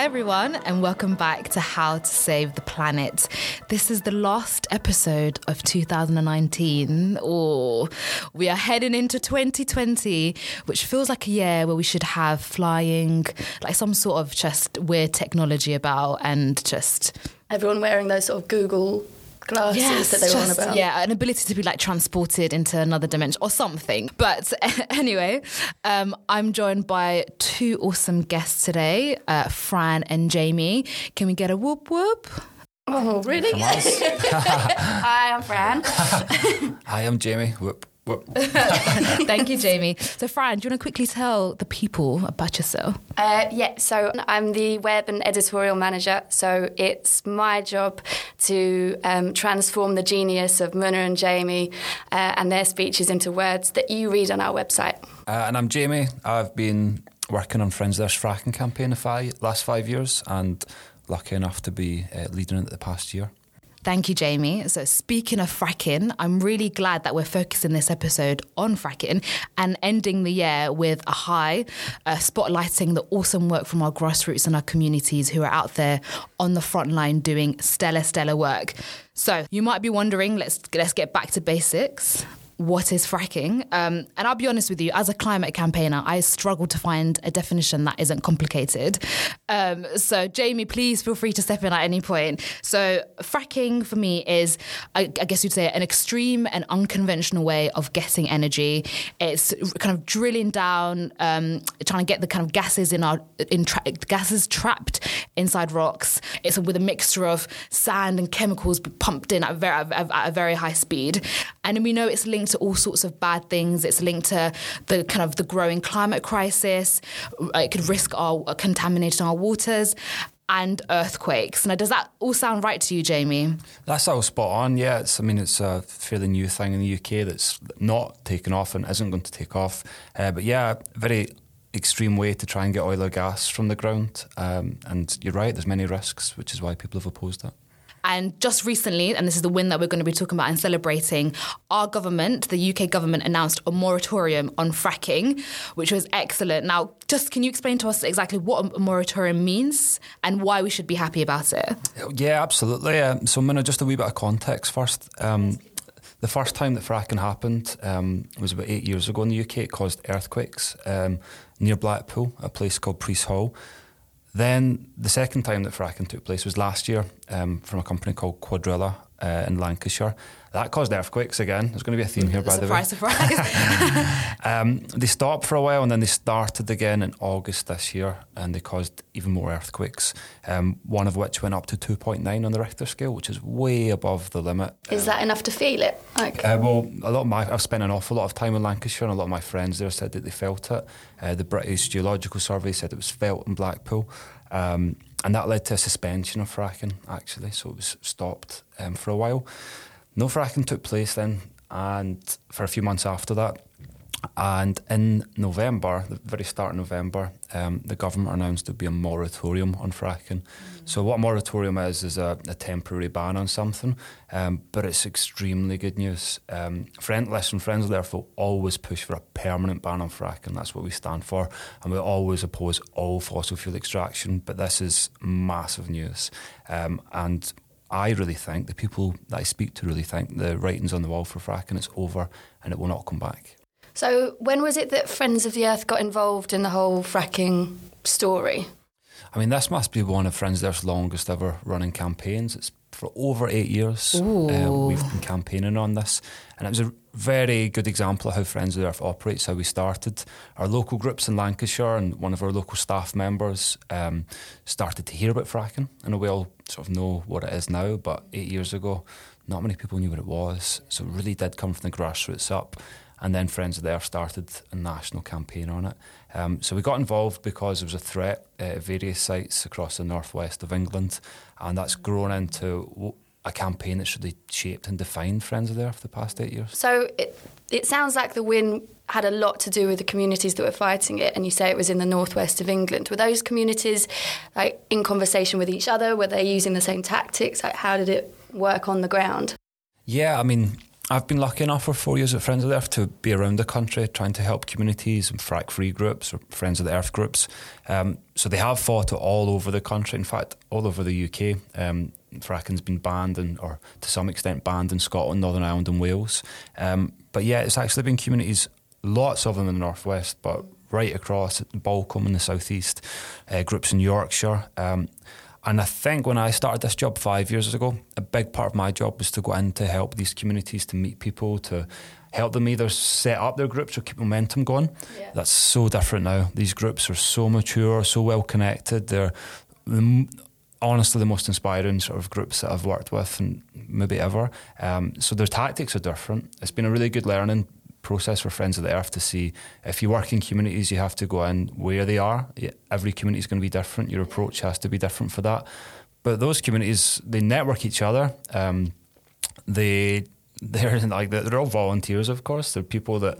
Hi everyone, and welcome back to How to Save the Planet. This is the last episode of 2019. We are heading into 2020, which feels like a year where we should have flying, like some sort of just weird technology about, and just everyone wearing those sort of Google glasses that they were on about. Yeah, an ability to be like transported into another dimension or something. But anyway, I'm joined by two awesome guests today, Fran and Jamie. Can we get a whoop whoop? Oh, really? Hi, I'm Fran. Hi, I'm Jamie. Whoop. Thank you, Jamie. So, Fran, do you want to quickly tell the people about yourself? So I'm the web and editorial manager. So it's my job to transform the genius of Muna and Jamie and their speeches into words that you read on our website. And I'm Jamie. I've been working on Friends of the Earth's fracking campaign the last 5 years, and lucky enough to be leading it the past year. Thank you, Jamie. So speaking of fracking, I'm really glad that we're focusing this episode on fracking and ending the year with a high, spotlighting the awesome work from our grassroots and our communities who are out there on the front line doing stellar work. So you might be wondering, let's get back to basics. What is fracking? And I'll be honest with you, as a climate campaigner, I struggle to find a definition that isn't complicated. So Jamie, please feel free to step in at any point. So fracking for me is, I guess you'd say, an extreme and unconventional way of getting energy. It's kind of drilling down, trying to get the kind of gases gases trapped inside rocks. It's with a mixture of sand and chemicals pumped in at a very high speed. And we know it's linked to all sorts of bad things. It's linked to the kind of the growing climate crisis. It could risk our contaminating our waters and earthquakes. Now, does that all sound right to you, Jamie? That's all spot on. Yeah, it's a fairly new thing in the UK that's not taken off and isn't going to take off. But yeah, very extreme way to try and get oil or gas from the ground. And you're right, there's many risks, which is why people have opposed that. And just recently, and this is the win that we're going to be talking about and celebrating, our government, the UK government, announced a moratorium on fracking, which was excellent. Now, just can you explain to us exactly what a moratorium means and why we should be happy about it? Yeah, absolutely. So, Muna, just a wee bit of context first. The first time that fracking happened was about 8 years ago in the UK. It caused earthquakes near Blackpool, a place called Priest Hall. Then the second time that fracking took place was last year from a company called Quadrilla in Lancashire. That caused earthquakes again. There's going to be a theme here, by the way. Surprise. They stopped for a while and then they started again in August this year, and they caused even more earthquakes, one of which went up to 2.9 on the Richter scale, which is way above the limit. Is that enough to feel it? Well, I've spent an awful lot of time in Lancashire, and a lot of my friends there said that they felt it. The British Geological Survey said it was felt in Blackpool. And that led to a suspension of fracking, actually, so it was stopped for a while. No fracking took place then, and for a few months after that. And in November, the very start of November, the government announced there'd be a moratorium on fracking. So what a moratorium is a temporary ban on something, but it's extremely good news. Friends of the Earth will always push for a permanent ban on fracking. That's what we stand for, and we always oppose all fossil fuel extraction, but this is massive news. And I really think, the people that I speak to really think, the writing's on the wall for fracking. It's over and it will not come back. So when was it that Friends of the Earth got involved in the whole fracking story? I mean, this must be one of Friends of the Earth's longest ever running campaigns. It's for over 8 years we've been campaigning on this. And it was a very good example of how Friends of the Earth operates, how we started. Our local groups in Lancashire and one of our local staff members started to hear about fracking. And we all sort of know what it is now, but 8 years ago, not many people knew what it was. So it really did come from the grassroots up. And then Friends of the Earth started a national campaign on it. So we got involved because it was a threat at various sites across the northwest of England, and that's grown into a campaign that's really shaped and defined Friends of the Earth the past 8 years. So it sounds like the win had a lot to do with the communities that were fighting it, and you say it was in the northwest of England. Were those communities in conversation with each other? Were they using the same tactics? How did it work on the ground? Yeah, I mean, I've been lucky enough for 4 years at Friends of the Earth to be around the country trying to help communities and frack-free groups or Friends of the Earth groups. So they have fought all over the country, in fact, all over the UK. Fracking's been banned, or to some extent banned, in Scotland, Northern Ireland and Wales. But yeah, it's actually been communities, lots of them in the northwest, but right across Balcombe in the southeast, groups in Yorkshire. And I think when I started this job 5 years ago, a big part of my job was to go in to help these communities, to meet people, to help them either set up their groups or keep momentum going. Yeah. That's so different now. These groups are so mature, so well connected. They're honestly the most inspiring sort of groups that I've worked with, and maybe ever. So their tactics are different. It's been a really good learning process for Friends of the Earth to see, if you work in communities, you have to go in where they are. Every community is going to be different. Your approach has to be different for that. But those communities, they network each other. They're all volunteers, of course. They're people that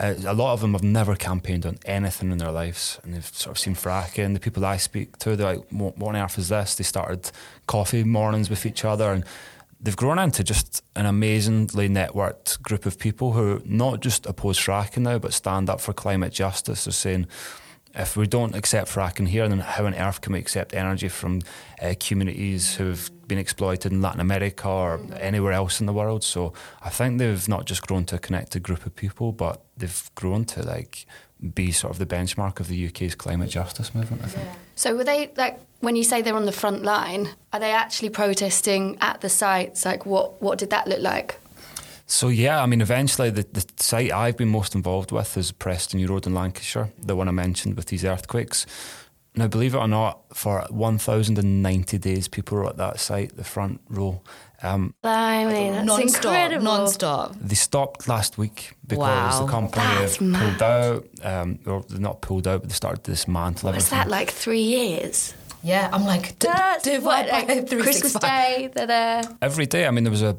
a lot of them have never campaigned on anything in their lives, and they've sort of seen fracking. The people I speak to, they're like, what on earth is this? They started coffee mornings with each other, and they've grown into just an amazingly networked group of people who not just oppose fracking now, but stand up for climate justice. They're saying, if we don't accept fracking here, then how on earth can we accept energy from communities who've been exploited in Latin America or anywhere else in the world? So I think they've not just grown to a connected group of people, but they've grown to be sort of the benchmark of the UK's climate justice movement, I think. Yeah. So were they, when you say they're on the front line, are they actually protesting at the sites? What did that look like? So yeah, I mean, eventually the site I've been most involved with is Preston New Road in Lancashire, the one I mentioned with these earthquakes. Now, believe it or not, for 1,090 days, people were at that site, the front row. Blimey, that's incredible. Non-stop. They stopped last week because the company pulled out. Or not pulled out, but they started to dismantle everything. Was that 3 years? Yeah, I'm like, divide by 365. Christmas Day, they're there. Every day, I mean, there was a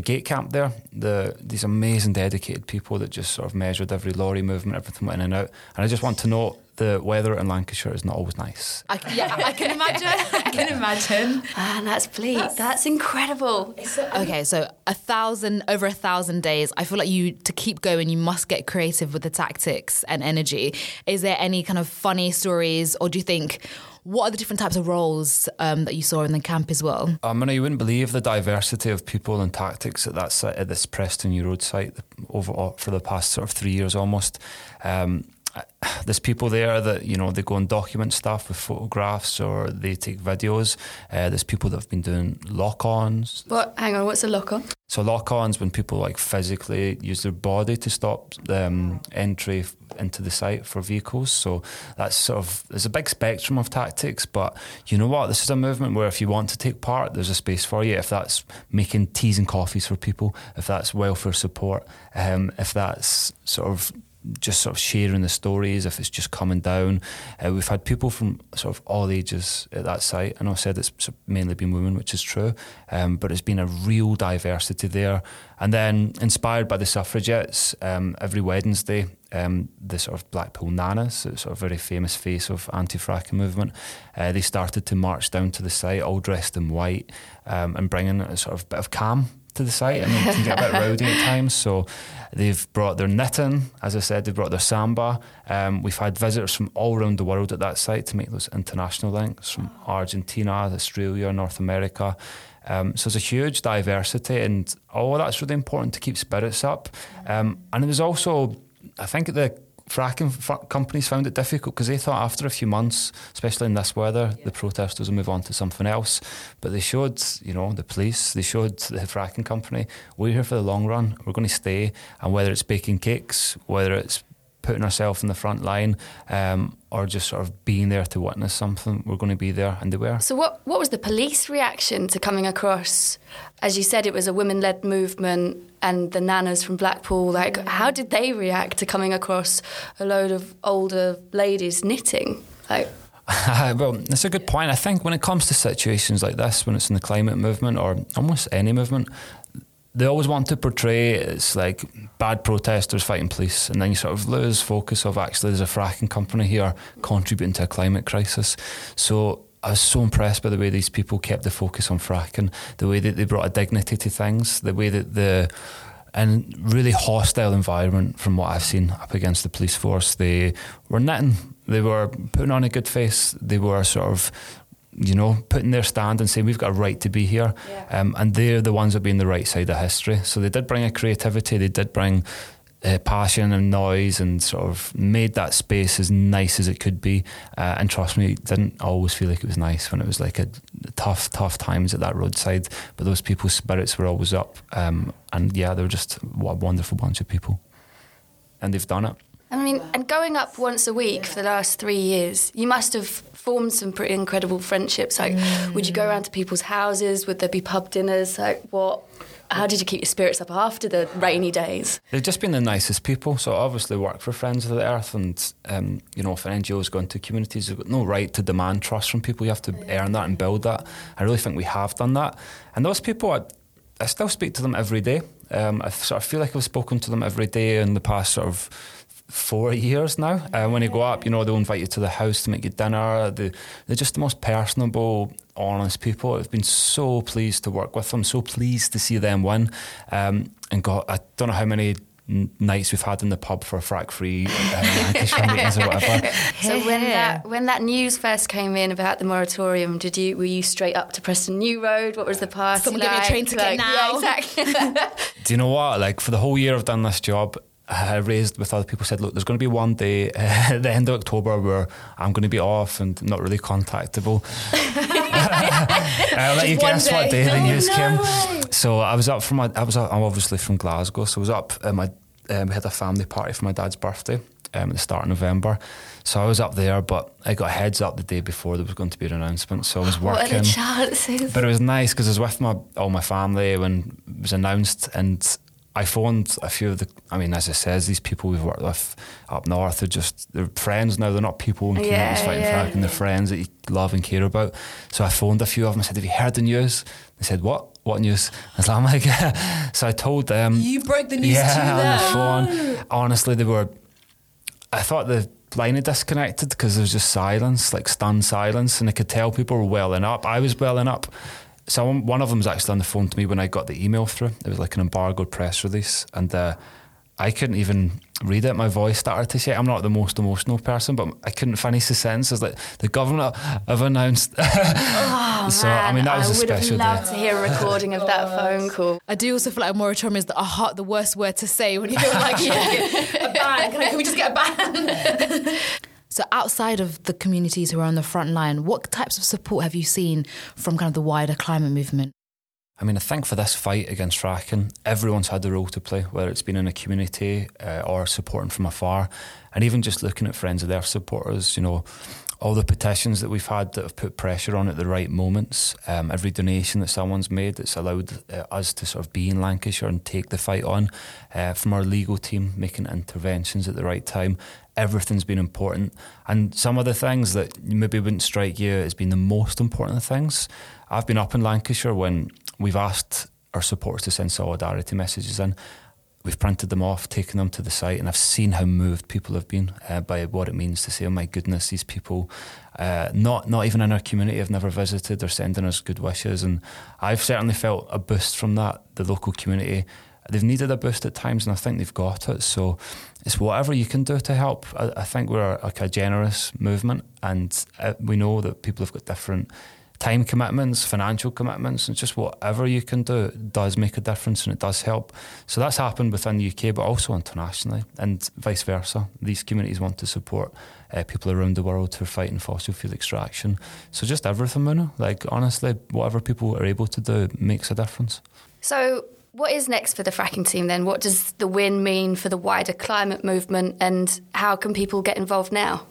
gate camp there. These amazing dedicated people that just sort of measured every lorry movement, everything went in and out. And I just want to note, the weather in Lancashire is not always nice. I can imagine. Man, that's bleak. That's incredible. Okay, so over 1,000 days. I feel like to keep going, you must get creative with the tactics and energy. Is there any kind of funny stories, or do you think, what are the different types of roles that you saw in the camp as well? You wouldn't believe the diversity of people and tactics at that site, at this Preston New Road site, overall for the past sort of 3 years almost. There's people there that, they go and document stuff with photographs, or they take videos. There's people that have been doing lock-ons. What's a lock-on? So lock-ons, when people physically use their body to stop the entry into the site for vehicles. So that's there's a big spectrum of tactics, but you know what? This is a movement where if you want to take part, there's a space for you. If that's making teas and coffees for people, if that's welfare support, if that's just sharing the stories, if it's just coming down. We've had people from all ages at that site. I know I said it's mainly been women, which is true, but it's been a real diversity there. And then, inspired by the suffragettes, every Wednesday, the Blackpool Nanas, a very famous face of anti-fracking movement, they started to march down to the site, all dressed in white, and bringing a bit of calm to the site. I mean, it can get a bit rowdy at times, so they've brought their knitting, as I said, they've brought their samba. We've had visitors from all around the world at that site to make those international links, from Argentina, Australia, North America. So there's a huge diversity, and that's really important to keep spirits up. And it was also, I think, the fracking companies found it difficult because they thought after a few months, especially in this weather, the protesters will move on to something else. But they showed, the police, they showed the fracking company, we're here for the long run, we're going to stay. And whether it's baking cakes, whether it's putting ourselves in the front line, or just being there to witness something, we're going to be there, and they were. So what was the police reaction to coming across? As you said, it was a women-led movement, and the nanas from Blackpool, how did they react to coming across a load of older ladies knitting? Well, that's a good point. I think when it comes to situations like this, when it's in the climate movement or almost any movement, they always want to portray it's bad protesters fighting police, and then you lose focus of actually there's a fracking company here contributing to a climate crisis. So I was so impressed by the way these people kept the focus on fracking, the way that they brought a dignity to things, the way that the... And really hostile environment from what I've seen up against the police force. They were knitting. They were putting on a good face. They were sort of, you know, putting their stand and saying, we've got a right to be here. Yeah. And they're the ones that be on the right side of history. So they did bring a creativity. They did bring passion and noise and sort of made that space as nice as it could be. And trust me, it didn't always feel like it was nice when it was like a tough times at that roadside. But those people's spirits were always up. And yeah, they were just what a wonderful bunch of people. And they've done it. I mean, and going up once a week for the last 3 years, you must have formed some pretty incredible friendships. Like, would you go around to people's houses? Would there be pub dinners? Like, what... How did you keep your spirits up after the rainy days? They've just been the nicest people. So I obviously work for Friends of the Earth and, you know, if an NGO's gone to communities, they've got no right to demand trust from people. You have to earn that and build that. I really think we have done that. And those people, I still speak to them every day. I sort of feel like I've spoken to them every day in the past sort of 4 years now. When you go up, you know, they'll invite you to the house to make you dinner. They're just the most personable, honest people. I've been so pleased to work with them, so pleased to see them win. And God, I don't know how many nights we've had in the pub for a frack-free Lancashire meetings or whatever. So when that news first came in about the moratorium, were you straight up to Preston New Road? What was the party Someone like? Give me a train ticket like, now. Yeah, exactly. Do you know what? Like, for the whole year I've done this job, I raised with other people, said, look, there's going to be one day at the end of October where I'm going to be off and not really contactable. I'll let you guess what day the news came. Way. So I was up from I'm obviously from Glasgow, so I was up. We had a family party for my dad's birthday at the start of November. So I was up there, but I got a heads up the day before there was going to be an announcement, so I was working. What are the chances? But it was nice because I was with all my family when it was announced, and I phoned a few of the... I mean, as I says, these people we've worked with up north are just... They're friends now. They're not people in communities fighting frack, and they're friends that you love and care about. So I phoned a few of them. I said, have you heard the news? They said, what? What news? So I told them... You broke the news to them. On the phone. Honestly, they were... I thought the line had disconnected because there was just silence, like stunned silence, and I could tell people were welling up. I was welling up. So one of them was actually on the phone to me when I got the email through. It was like an embargoed press release, and I couldn't even read it. My voice started to shake. I'm not the most emotional person, but I couldn't finish the sentence. It was like, the government have announced. Oh, so, man, I mean, that was a special day. I would have loved to hear a recording of that phone call. I do also feel like moratorium is the worst word to say when you feel like you get a ban. Can we just get a ban? So outside of the communities who are on the front line, what types of support have you seen from kind of the wider climate movement? I mean, I think for this fight against fracking, everyone's had a role to play, whether it's been in a community or supporting from afar. And even just looking at Friends of the Earth supporters, you know, all the petitions that we've had that have put pressure on at the right moments, every donation that someone's made that's allowed us to sort of be in Lancashire and take the fight on, from our legal team making interventions at the right time. Everything's been important, and some of the things that maybe wouldn't strike you as being the most important things. I've been up in Lancashire when we've asked our supporters to send solidarity messages in. We've printed them off, taken them to the site, and I've seen how moved people have been by what it means to say, oh my goodness, these people, not even in our community, I've never visited, are sending us good wishes. And I've certainly felt a boost from that. The local community, they've needed a boost at times, and I think they've got it. So it's whatever you can do to help. I think we're like a generous movement, and we know that people have got different time commitments, financial commitments, and just whatever you can do does make a difference, and it does help. So that's happened within the UK, but also internationally, and vice versa. These communities want to support people around the world who are fighting fossil fuel extraction. So just everything, Mona. Like, honestly, whatever people are able to do makes a difference. So... what is next for the fracking team then? What does the win mean for the wider climate movement, and how can people get involved now?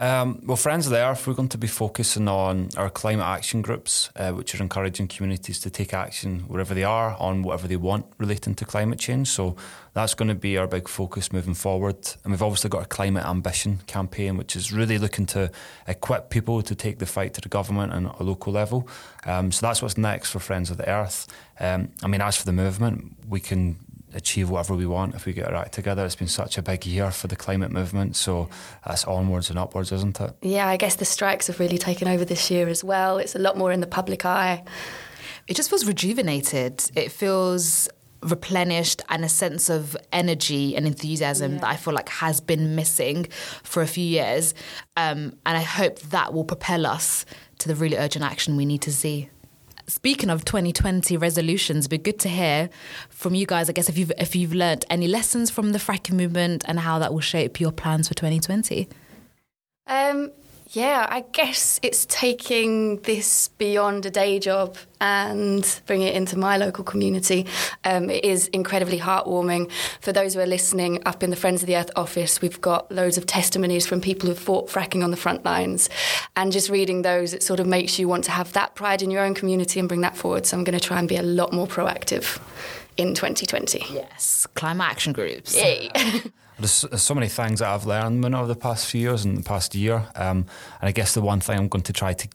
Well, Friends of the Earth, we're going to be focusing on our climate action groups, which are encouraging communities to take action wherever they are on whatever they want relating to climate change. So that's going to be our big focus moving forward. And we've obviously got a climate ambition campaign, which is really looking to equip people to take the fight to the government and at a local level. So that's what's next for Friends of the Earth. I mean, as for the movement, we can achieve whatever we want if we get our act together. It's been such a big year for the climate movement, so that's onwards and upwards, isn't it? Yeah, I guess the strikes have really taken over this year as well. It's a lot more in the public eye. It just feels rejuvenated. It feels replenished, and a sense of energy and enthusiasm that I feel like has been missing for a few years. And I hope that will propel us to the really urgent action we need to see. Speaking of 2020 resolutions, it'd be good to hear from you guys, I guess, if you've learnt any lessons from the fracking movement and how that will shape your plans for 2020. Yeah, I guess it's taking this beyond a day job and bringing it into my local community. It is incredibly heartwarming. For those who are listening, up in the Friends of the Earth office, we've got loads of testimonies from people who fought fracking on the front lines. And just reading those, it sort of makes you want to have that pride in your own community and bring that forward. So I'm going to try and be a lot more proactive in 2020. Yes, climate action groups. Yay. There's so many things that I've learned over the past few years and the past year. And I guess the one thing I'm going to try to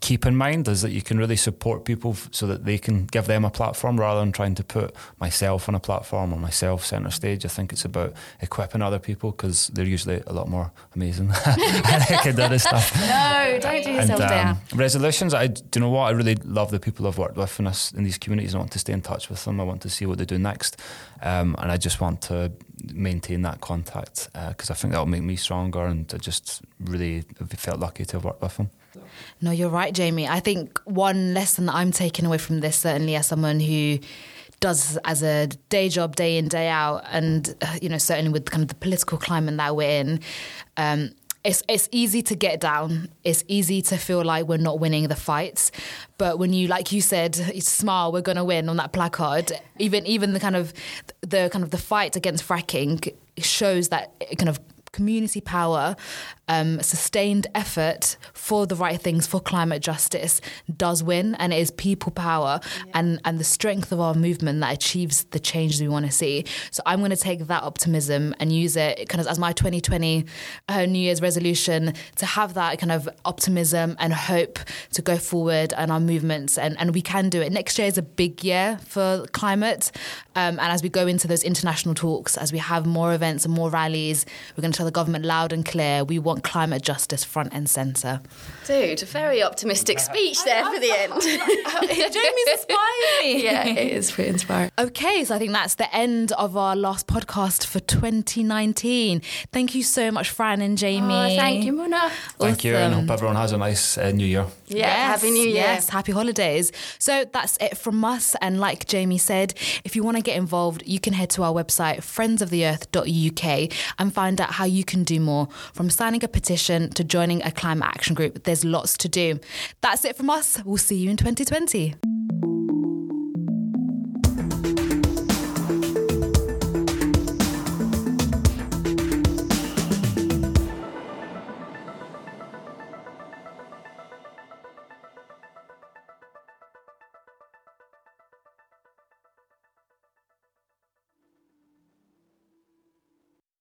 keep in mind is that you can really support people so that they can give them a platform rather than trying to put myself on a platform or myself centre stage. I think it's about equipping other people because they're usually a lot more amazing and I can do this stuff. No, don't do yourself down. Resolutions, do you know what? I really love the people I've worked with in these communities. I want to stay in touch with them. I want to see what they do next. And I just want to maintain that contact because I think that'll make me stronger, and I just really felt lucky to have worked with them. No, you're right, Jamie. I think one lesson that I'm taking away from this, certainly as someone who does as a day job, day in, day out, and, certainly with kind of the political climate that we're in, it's easy to get down. It's easy to feel like we're not winning the fights. But when you, like you said, you smile, we're going to win on that placard, even the fight against fracking shows that kind of community power, sustained effort for the right things, for climate justice, does win, and it is people power and the strength of our movement that achieves the change we want to see. So I'm going to take that optimism and use it kind of as my 2020 New Year's resolution, to have that kind of optimism and hope to go forward and our movements, and we can do it. Next year is a big year for climate, and as we go into those international talks, as we have more events and more rallies, we're going to tell the government loud and clear, we want climate justice front and centre. Dude, a very optimistic speech there for the end. Jamie's inspiring me. Yeah, it is pretty inspiring. Okay, so I think that's the end of our last podcast for 2019. Thank you so much, Fran and Jamie. Oh, thank you, Mona. Thank you, and hope everyone has a nice New Year. Yes, Happy New Year. Yes, happy holidays. So that's it from us. And like Jamie said, if you want to get involved, you can head to our website, friendsoftheearth.uk, and find out how you can do more, from signing a petition to joining a climate action group. There's lots to do. That's it from us. We'll see you in 2020.